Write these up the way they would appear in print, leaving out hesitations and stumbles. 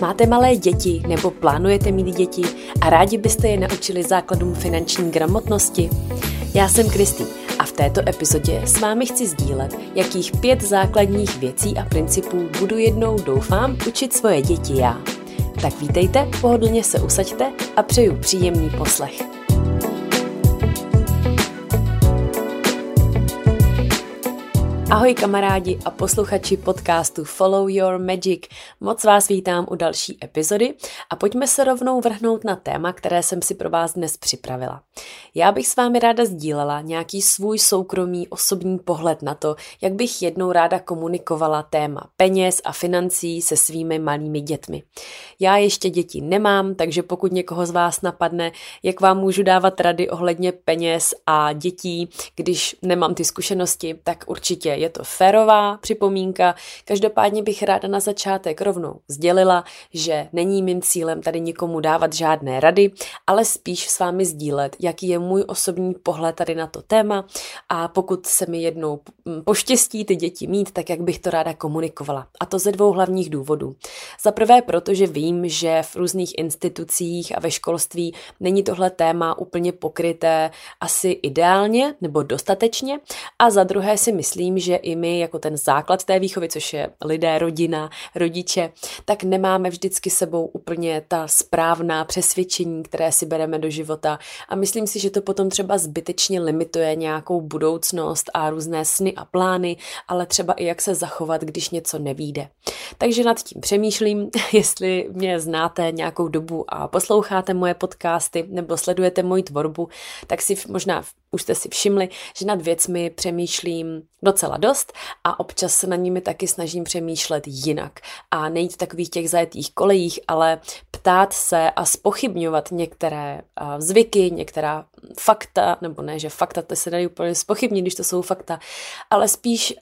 Máte malé děti nebo plánujete mít děti a rádi byste je naučili základům finanční gramotnosti? Já jsem Kristý a v této epizodě s vámi chci sdílet, jakých 5 základních věcí a principů budu jednou, doufám, učit svoje děti já. Tak vítejte, pohodlně se usaďte a přeju příjemný poslech. Ahoj kamarádi a posluchači podcastu Follow Your Magic. Moc vás vítám u další epizody a pojďme se rovnou vrhnout na téma, které jsem si pro vás dnes připravila. Já bych s vámi ráda sdílela nějaký svůj soukromý osobní pohled na to, jak bych jednou ráda komunikovala téma peněz a financí se svými malými dětmi. Já ještě děti nemám, takže pokud někoho z vás napadne, jak vám můžu dávat rady ohledně peněz a dětí, když nemám ty zkušenosti, tak určitě je to férová připomínka. Každopádně bych ráda na začátek rovnou sdělila, že není mým cílem tady nikomu dávat žádné rady, ale spíš s vámi sdílet, jaký je můj osobní pohled tady na to téma a pokud se mi jednou poštěstí ty děti mít, tak jak bych to ráda komunikovala. A to ze 2 hlavních důvodů. Za prvé, protože vím, že v různých institucích a ve školství není tohle téma úplně pokryté asi ideálně nebo dostatečně. A za druhé si myslím, že i my jako ten základ té výchovy, což je lidé, rodina, rodiče, tak nemáme vždycky sebou úplně ta správná přesvědčení, které si bereme do života. A myslím si, že to potom třeba zbytečně limituje nějakou budoucnost a různé sny a plány, ale třeba i jak se zachovat, když něco nevyjde. Takže nad tím přemýšlím, jestli mě znáte nějakou dobu a posloucháte moje podcasty nebo sledujete moji tvorbu, tak si možná už jste si všimli, že nad věcmi přemýšlím docela dost a občas se nad nimi taky snažím přemýšlet jinak a nejít v takových těch zajetých kolejích, ale ptát se a zpochybňovat některé zvyky, některá fakta, nebo ne, že fakta to se dají úplně zpochybnit, když to jsou fakta, ale spíš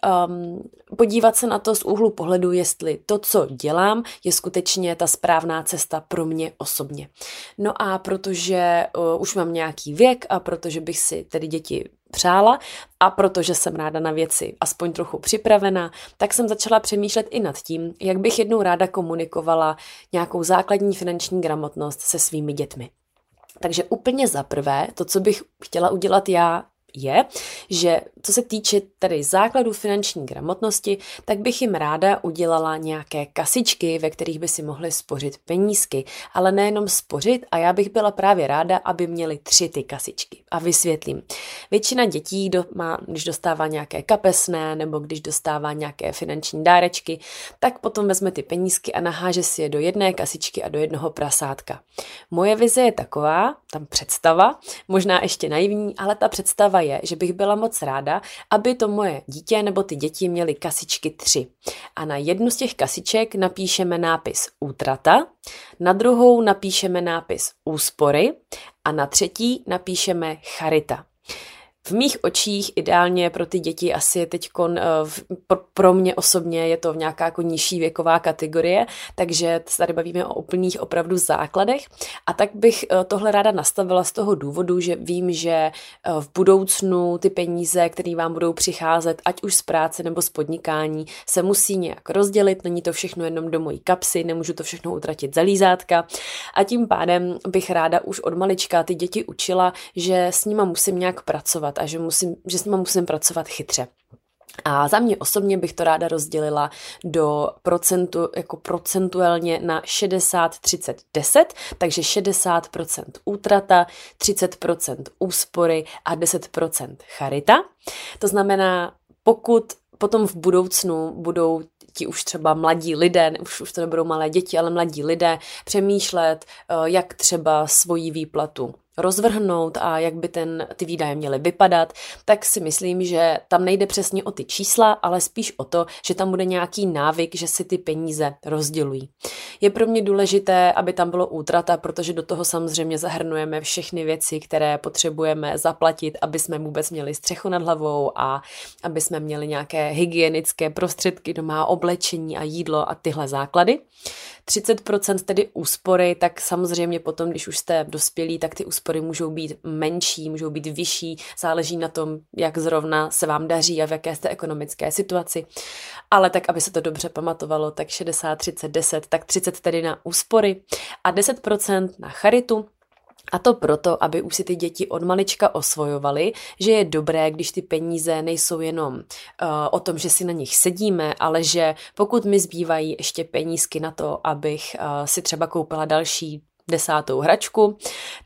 podívat se na to z úhlu pohledu, jestli to, co dělám, je skutečně ta správná cesta pro mě osobně. No a protože už mám nějaký věk a protože bych si tedy děti přála a protože jsem ráda na věci aspoň trochu připravená, tak jsem začala přemýšlet i nad tím, jak bych jednou ráda komunikovala nějakou základní finanční gramotnost se svými dětmi. Takže úplně za prvé, to, co bych chtěla udělat já, je, že co se týče tedy základů finanční gramotnosti, tak bych jim ráda udělala nějaké kasičky, ve kterých by si mohli spořit penízky, ale nejenom spořit a já bych byla právě ráda, aby měli 3 ty kasičky. A vysvětlím. Většina dětí, když dostává nějaké kapesné nebo když dostává nějaké finanční dárečky, tak potom vezme ty penízky a naháže si je do jedné kasičky a do jednoho prasátka. Moje vize je taková, tam představa, možná ještě naivní, ale ta představa je, že bych byla moc ráda, aby to moje dítě nebo ty děti měly kasičky 3. A na jednu z těch kasiček napíšeme nápis útrata, na druhou napíšeme nápis úspory a na třetí napíšeme charita. V mých očích ideálně pro ty děti asi je teďkon, pro mě osobně je to nějaká jako nižší věková kategorie, takže tady bavíme o úplných opravdu základech a tak bych tohle ráda nastavila z toho důvodu, že vím, že v budoucnu ty peníze, které vám budou přicházet, ať už z práce nebo z podnikání, se musí nějak rozdělit, není to všechno jenom do mojí kapsy, nemůžu to všechno utratit za lízátka a tím pádem bych ráda už od malička ty děti učila, že s nima musím nějak pracovat, a že s nima musím pracovat chytře. A za mě osobně bych to ráda rozdělila do procentuálně na 60-30-10, takže 60% útrata, 30% úspory a 10% charita. To znamená, pokud potom v budoucnu budou ti už třeba mladí lidé, už to nebudou malé děti, ale mladí lidé, přemýšlet, jak třeba svoji výplatu rozvrhnout a jak by ty výdaje měly vypadat, tak si myslím, že tam nejde přesně o ty čísla, ale spíš o to, že tam bude nějaký návyk, že si ty peníze rozdělují. Je pro mě důležité, aby tam bylo útrata, protože do toho samozřejmě zahrnujeme všechny věci, které potřebujeme zaplatit, aby jsme vůbec měli střechu nad hlavou a aby jsme měli nějaké hygienické prostředky doma, oblečení a jídlo a tyhle základy. 30% tedy úspory, tak samozřejmě potom, když už jste dospělí, tak ty úspory úspory můžou být menší, můžou být vyšší, záleží na tom, jak zrovna se vám daří a v jaké jste ekonomické situaci. Ale tak, aby se to dobře pamatovalo, tak 60, 30, 10, tak 30 tedy na úspory a 10% na charitu. A to proto, aby už si ty děti od malička osvojovaly, že je dobré, když ty peníze nejsou jenom o tom, že si na nich sedíme, ale že pokud mi zbývají ještě penízky na to, abych si třeba koupila další 10. hračku,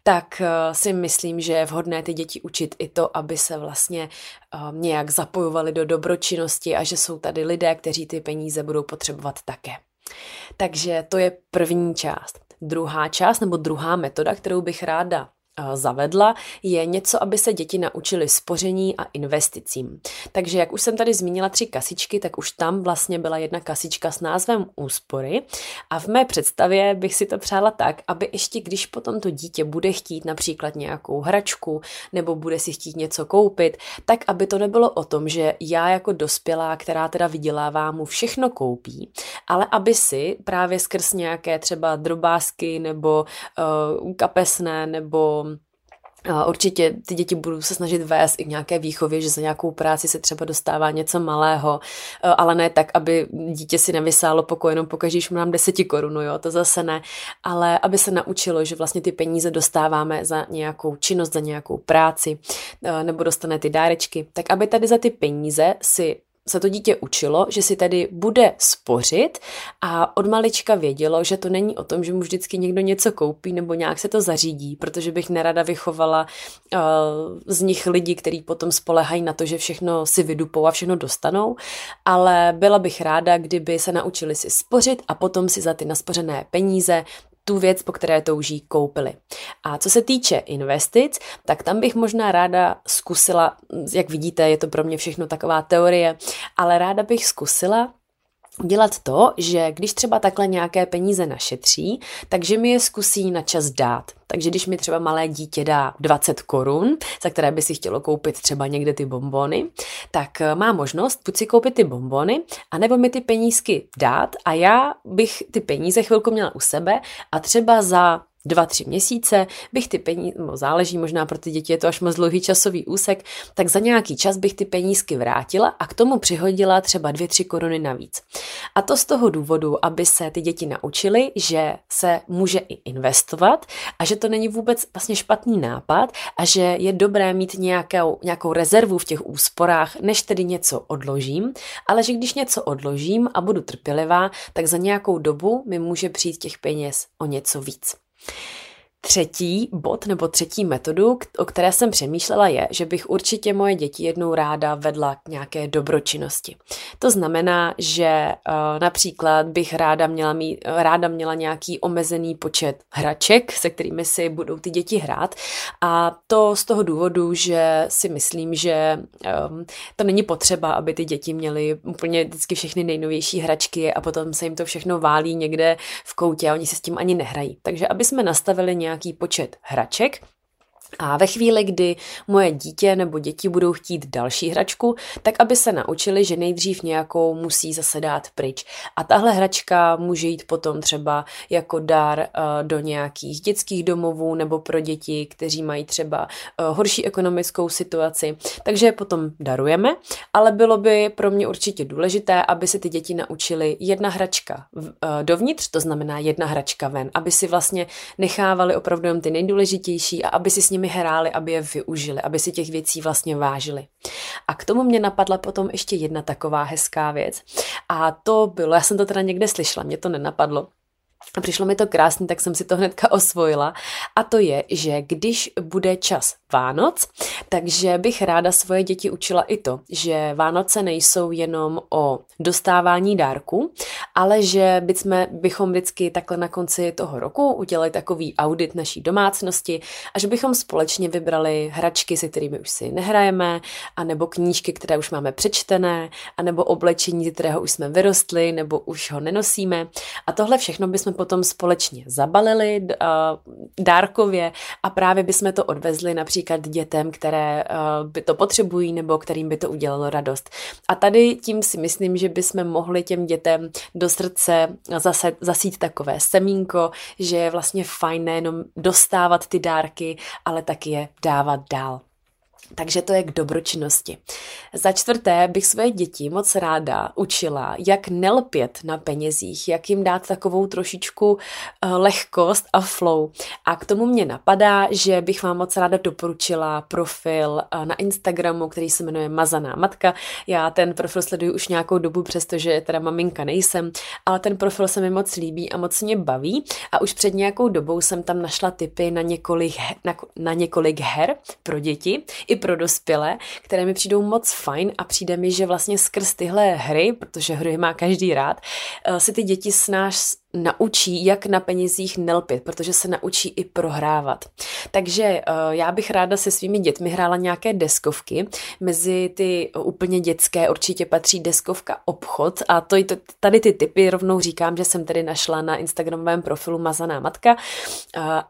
tak si myslím, že je vhodné ty děti učit i to, aby se vlastně nějak zapojovaly do dobročinnosti a že jsou tady lidé, kteří ty peníze budou potřebovat také. Takže to je první část. Druhá část nebo druhá metoda, kterou bych ráda zavedla, je něco, aby se děti naučily spoření a investicím. Takže jak už jsem tady zmínila 3 kasičky, tak už tam vlastně byla jedna kasička s názvem úspory a v mé představě bych si to přála tak, aby ještě když potom to dítě bude chtít například nějakou hračku nebo bude si chtít něco koupit, tak aby to nebylo o tom, že já jako dospělá, která teda vydělává, mu všechno koupí, ale aby si právě skrz nějaké třeba drobásky nebo kapesné nebo určitě ty děti budou se snažit vést i k nějaké výchově, že za nějakou práci se třeba dostává něco malého, ale ne tak, aby dítě si nevysálo pokoj, jenom pokažíš mu nám 10 korun, jo, to zase ne, ale aby se naučilo, že vlastně ty peníze dostáváme za nějakou činnost, za nějakou práci, nebo dostane ty dárečky, tak aby tady za ty peníze se to dítě učilo, že si tady bude spořit a od malička vědělo, že to není o tom, že mu vždycky někdo něco koupí nebo nějak se to zařídí, protože bych nerada vychovala z nich lidi, kteří potom spolehají na to, že všechno si vydupou a všechno dostanou, ale byla bych ráda, kdyby se naučili si spořit a potom si za ty naspořené peníze tu věc, po které touží, koupili. A co se týče investic, tak tam bych možná ráda zkusila, jak vidíte, je to pro mě všechno taková teorie, ale ráda bych zkusila dělat to, že když třeba takhle nějaké peníze našetří, takže mi je zkusí na čas dát. Takže když mi třeba malé dítě dá 20 korun, za které by si chtělo koupit třeba někde ty bombony, tak má možnost buď si koupit ty bombony, anebo mi ty penízky dát a já bych ty peníze chvilku měla u sebe a třeba za 2-3 měsíce bych ty peníze, no záleží možná pro ty děti, je to až moc dlouhý časový úsek, tak za nějaký čas bych ty penízky vrátila a k tomu přihodila třeba 2-3 koruny navíc. A to z toho důvodu, aby se ty děti naučily, že se může i investovat a že to není vůbec vlastně špatný nápad a že je dobré mít nějakou rezervu v těch úsporách, než tedy něco odložím, ale že když něco odložím a budu trpělivá, tak za nějakou dobu mi může přijít těch peněz o něco víc. Třetí bod nebo třetí metodu, o které jsem přemýšlela, je, že bych určitě moje děti jednou ráda vedla k nějaké dobročinnosti. To znamená, že například bych ráda měla nějaký omezený počet hraček, se kterými si budou ty děti hrát, a to z toho důvodu, že si myslím, že to není potřeba, aby ty děti měly úplně vždycky všechny nejnovější hračky a potom se jim to všechno válí někde v koutě a oni se s tím ani nehrají. Takže aby jsme nastavili nějaký počet hraček a ve chvíli, kdy moje dítě nebo děti budou chtít další hračku, tak aby se naučili, že nejdřív nějakou musí zase dát pryč. A tahle hračka může jít potom třeba jako dar do nějakých dětských domovů nebo pro děti, kteří mají třeba horší ekonomickou situaci. Takže je potom darujeme, ale bylo by pro mě určitě důležité, aby se ty děti naučily jedna hračka dovnitř, to znamená jedna hračka ven, aby si vlastně nechávali opravdu jen ty nejdůležitější a aby si s nimi hráli, aby je využili, aby si těch věcí vlastně vážili. A k tomu mě napadla potom ještě jedna taková hezká věc. A to bylo, já jsem to teda někde slyšela, mě to nenapadlo. A přišlo mi to krásně, tak jsem si to hnedka osvojila. A to je, že když bude čas Vánoc, takže bych ráda svoje děti učila i to, že Vánoce nejsou jenom o dostávání dárků, ale že bychom vždycky takhle na konci toho roku udělali takový audit naší domácnosti a že bychom společně vybrali hračky, se kterými už si nehrajeme, anebo knížky, které už máme přečtené, anebo oblečení, z kterého už jsme vyrostli, nebo už ho nenosíme. A tohle všechno bychom jsme potom společně zabalili dárkově a právě bychom to odvezli například dětem, které by to potřebují nebo kterým by to udělalo radost. A tady tím si myslím, že bychom mohli těm dětem do srdce zasít takové semínko, že je vlastně fajn nejenom dostávat ty dárky, ale taky je dávat dál. Takže to je k dobročinnosti. Za čtvrté bych své děti moc ráda učila, jak nelpět na penězích, jak jim dát takovou trošičku lehkost a flow. A k tomu mě napadá, že bych vám moc ráda doporučila profil na Instagramu, který se jmenuje Mazaná matka. Já ten profil sleduju už nějakou dobu, přestože teda maminka nejsem, ale ten profil se mi moc líbí a moc mě baví. A už před nějakou dobou jsem tam našla tipy na několik her pro děti i pro dospělé, které mi přijdou moc fajn a přijde mi, že vlastně skrz tyhle hry, protože hry má každý rád, si ty děti naučí, jak na penězích nelpět, protože se naučí i prohrávat. Takže já bych ráda se svými dětmi hrála nějaké deskovky. Mezi ty úplně dětské určitě patří deskovka obchod a tady ty tipy rovnou říkám, že jsem tedy našla na Instagramovém profilu Mazaná matka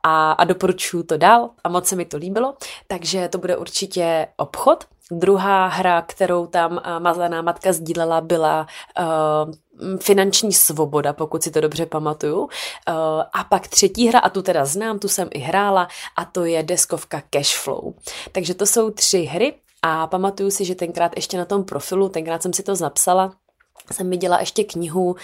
a doporučuju to dál a moc se mi to líbilo, takže to bude určitě obchod. Druhá hra, kterou tam Mazaná matka sdílela, byla finanční svoboda, pokud si to dobře pamatuju. A pak třetí hra, a tu teda znám, tu jsem i hrála, a to je deskovka Cashflow. Takže to jsou tři hry a pamatuju si, že tenkrát ještě na tom profilu, tenkrát jsem si to zapsala, jsem viděla ještě knihu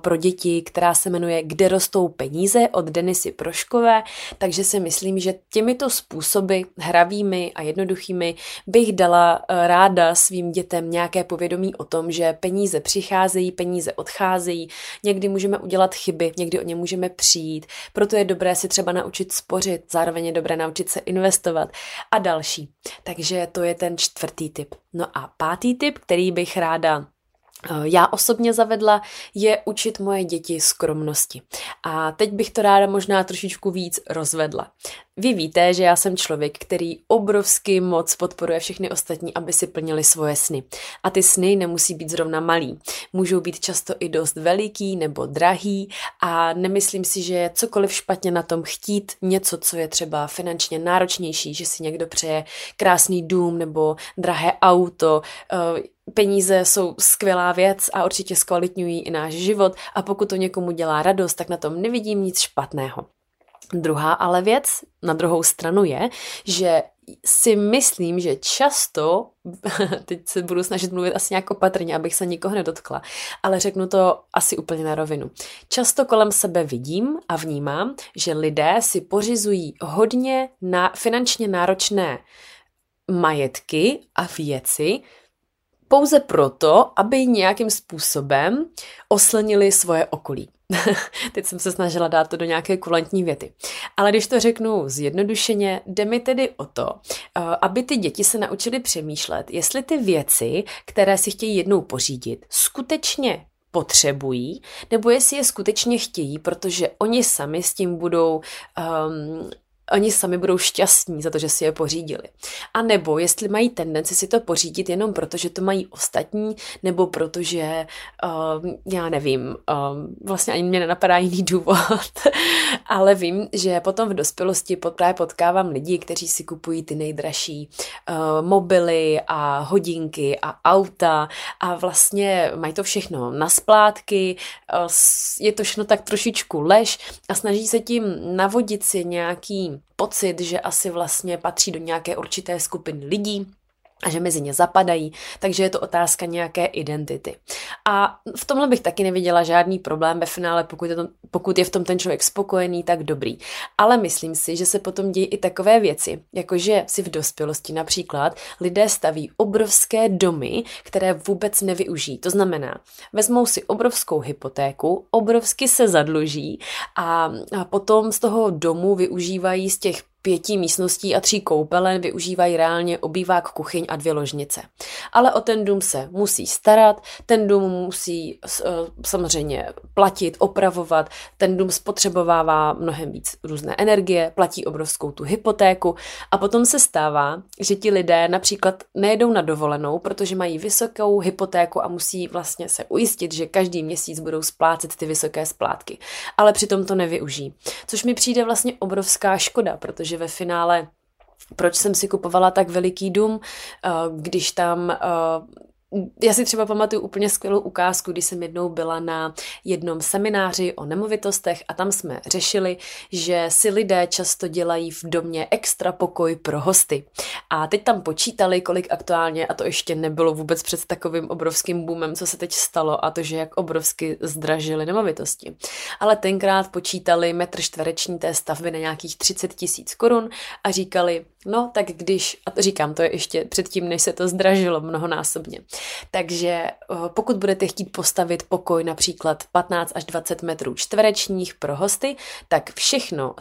pro děti, která se jmenuje Kde rostou peníze od Denisy Proškové, takže si myslím, že těmito způsoby hravými a jednoduchými bych dala ráda svým dětem nějaké povědomí o tom, že peníze přicházejí, peníze odcházejí, někdy můžeme udělat chyby, někdy o ně můžeme přijít, proto je dobré si třeba naučit spořit, zároveň je dobré naučit se investovat a další. Takže to je ten čtvrtý tip. No a pátý tip, který bych ráda já osobně zavedla, je učit moje děti skromnosti. A teď bych to ráda možná trošičku víc rozvedla. Vy víte, že já jsem člověk, který obrovsky moc podporuje všechny ostatní, aby si plnili svoje sny. A ty sny nemusí být zrovna malý. Můžou být často i dost veliký nebo drahý a nemyslím si, že je cokoliv špatně na tom chtít něco, co je třeba finančně náročnější, že si někdo přeje krásný dům nebo drahé auto. Peníze jsou skvělá věc a určitě zkvalitňují i náš život a pokud to někomu dělá radost, tak na tom nevidím nic špatného. Druhá ale věc na druhou stranu je, že si myslím, že často, teď se budu snažit mluvit asi nějak opatrně, abych se nikoho nedotkla, ale řeknu to asi úplně na rovinu. Často kolem sebe vidím a vnímám, že lidé si pořizují hodně na finančně náročné majetky a věci, pouze proto, aby nějakým způsobem oslnili svoje okolí. Teď jsem se snažila dát to do nějaké kulantní věty. Ale když to řeknu zjednodušeně, jde mi tedy o to, aby ty děti se naučily přemýšlet, jestli ty věci, které si chtějí jednou pořídit, skutečně potřebují, nebo jestli je skutečně chtějí, protože oni sami s tím budou... Oni sami budou šťastní za to, že si je pořídili. A nebo jestli mají tendenci si to pořídit jenom proto, že to mají ostatní, nebo protože, já nevím, vlastně ani mě nenapadá jiný důvod, ale vím, že potom v dospělosti právě potkávám lidi, kteří si kupují ty nejdražší mobily a hodinky a auta a vlastně mají to všechno na splátky, je to všechno tak trošičku lež a snaží se tím navodit si nějaký pocit, že asi vlastně patří do nějaké určité skupiny lidí a že mezi ně zapadají, takže je to otázka nějaké identity. A v tomhle bych taky neviděla žádný problém ve finále, pokud je v tom ten člověk spokojený, tak dobrý. Ale myslím si, že se potom dějí i takové věci, jakože si v dospělosti například lidé staví obrovské domy, které vůbec nevyužijí. To znamená, vezmou si obrovskou hypotéku, obrovsky se zadluží a potom z toho domu využívají z těch 5 místností a 3 koupelen využívají reálně obývák, kuchyň a 2 ložnice. Ale o ten dům se musí starat, ten dům musí samozřejmě platit, opravovat, ten dům spotřebovává mnohem víc různé energie, platí obrovskou tu hypotéku a potom se stává, že ti lidé například nejedou na dovolenou, protože mají vysokou hypotéku a musí vlastně se ujistit, že každý měsíc budou splácet ty vysoké splátky, ale přitom to nevyužijí. Což mi přijde vlastně obrovská škoda, protože ve finále, proč jsem si kupovala tak veliký dům, když tam... Já si třeba pamatuju úplně skvělou ukázku, když jsem jednou byla na jednom semináři o nemovitostech a tam jsme řešili, že si lidé často dělají v domě extra pokoj pro hosty. A teď tam počítali, kolik aktuálně, a to ještě nebylo vůbec před takovým obrovským boomem, co se teď stalo, a to, že jak obrovsky zdražily nemovitosti. Ale tenkrát počítali metr čtvereční té stavby na nějakých 30 000 korun a říkali, no tak když, a to říkám, to je ještě předtím, než se to zdražilo mnohonásobně. Takže pokud budete chtít postavit pokoj například 15 až 20 metrů čtverečních pro hosty, tak všechno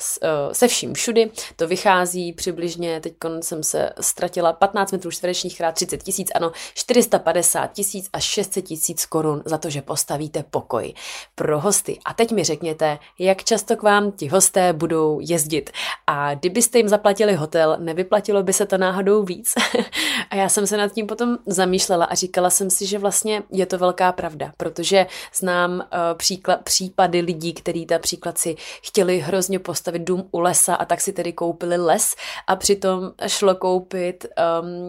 se vším všudy, to vychází přibližně, teď jsem se ztratila, 15 metrů čtverečních krát 30 000, ano, 450 000 až 600 000 korun za to, že postavíte pokoj pro hosty. A teď mi řekněte, jak často k vám ti hosté budou jezdit. A kdybyste jim zaplatili hotel, nevyplatilo by se to náhodou víc? A já jsem se nad tím potom zamýšlela a říkala jsem si, že vlastně je to velká pravda, protože znám případy lidí, kteří například si chtěli hrozně postavit dům u lesa a tak si tedy koupili les a přitom šlo koupit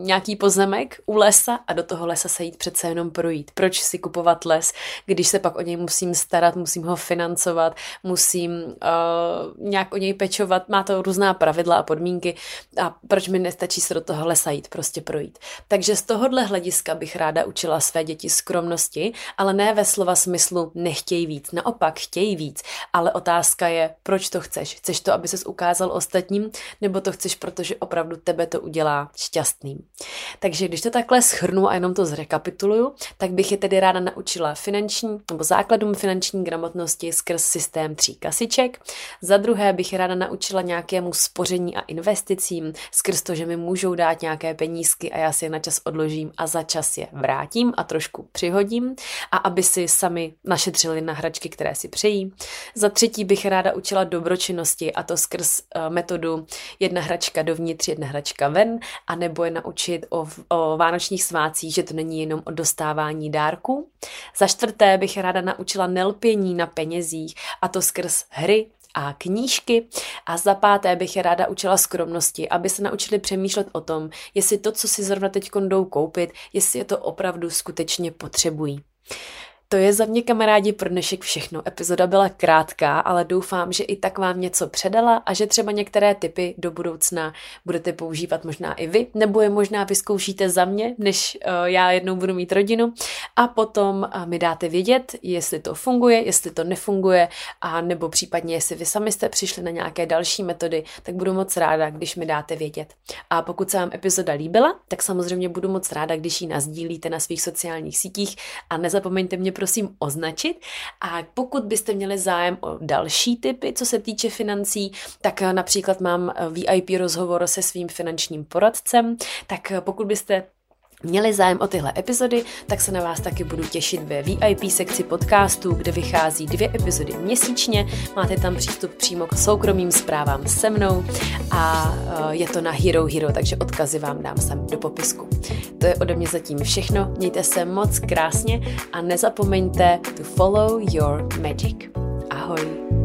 nějaký pozemek u lesa a do toho lesa se jít přece jenom projít. Proč si kupovat les, když se pak o něj musím starat, musím ho financovat, musím nějak o něj pečovat, má to různá pravidla a podmínky a proč mi nestačí se do toho lesa jít, prostě projít. Takže z tohohle hlediska bych ráda učila své děti skromnosti, ale ne ve slova smyslu nechtějí víc. Naopak chtějí víc, ale otázka je, proč to chceš? Chceš to, aby ses ukázal ostatním, nebo to chceš, protože opravdu tebe to udělá šťastným? Takže když to takhle shrnu a jenom to zrekapituluju, tak bych je tedy ráda naučila finanční nebo základům finanční gramotnosti skrz systém 3 kasiček. Za druhé bych je ráda naučila nějakému spoření a investicím skrz to, že mi můžou dát nějaké penízky a já si je na čas odložím a za čas je vrátím a trošku přihodím a aby si sami našetřili na hračky, které si přejí. Za třetí bych ráda učila dobročinnosti a to skrz metodu 1 hračka dovnitř, 1 hračka ven a nebo je naučit o vánočních svácích, že to není jenom o dostávání dárků. Za čtvrté bych ráda naučila nelpění na penězích a to skrz hry a knížky. A za páté bych je ráda učila skromnosti, aby se naučili přemýšlet o tom, jestli to, co si zrovna teď jdou koupit, jestli je to opravdu skutečně potřebují. To je za mě, kamarádi, pro dnešek všechno. Epizoda byla krátká, ale doufám, že i tak vám něco předala a že třeba některé tipy do budoucna budete používat možná i vy, nebo je možná vyzkoušíte za mě, než já jednou budu mít rodinu a potom mi dáte vědět, jestli to funguje, jestli to nefunguje a nebo případně, jestli vy sami jste přišli na nějaké další metody, tak budu moc ráda, když mi dáte vědět. A pokud se vám epizoda líbila, tak samozřejmě budu moc ráda, když ji nasdílíte na svých sociálních sítích a nezapomeňte mě prosím označit. A pokud byste měli zájem o další tipy, co se týče financí, tak například mám VIP rozhovor se svým finančním poradcem, tak pokud byste měli zájem o tyhle epizody, tak se na vás taky budu těšit ve VIP sekci podcastu, kde vychází 2 epizody měsíčně. Máte tam přístup přímo k soukromým zprávám se mnou a je to na Hero Hero, takže odkazy vám dám sem do popisku. To je ode mě zatím všechno, mějte se moc krásně a nezapomeňte to follow your magic. Ahoj!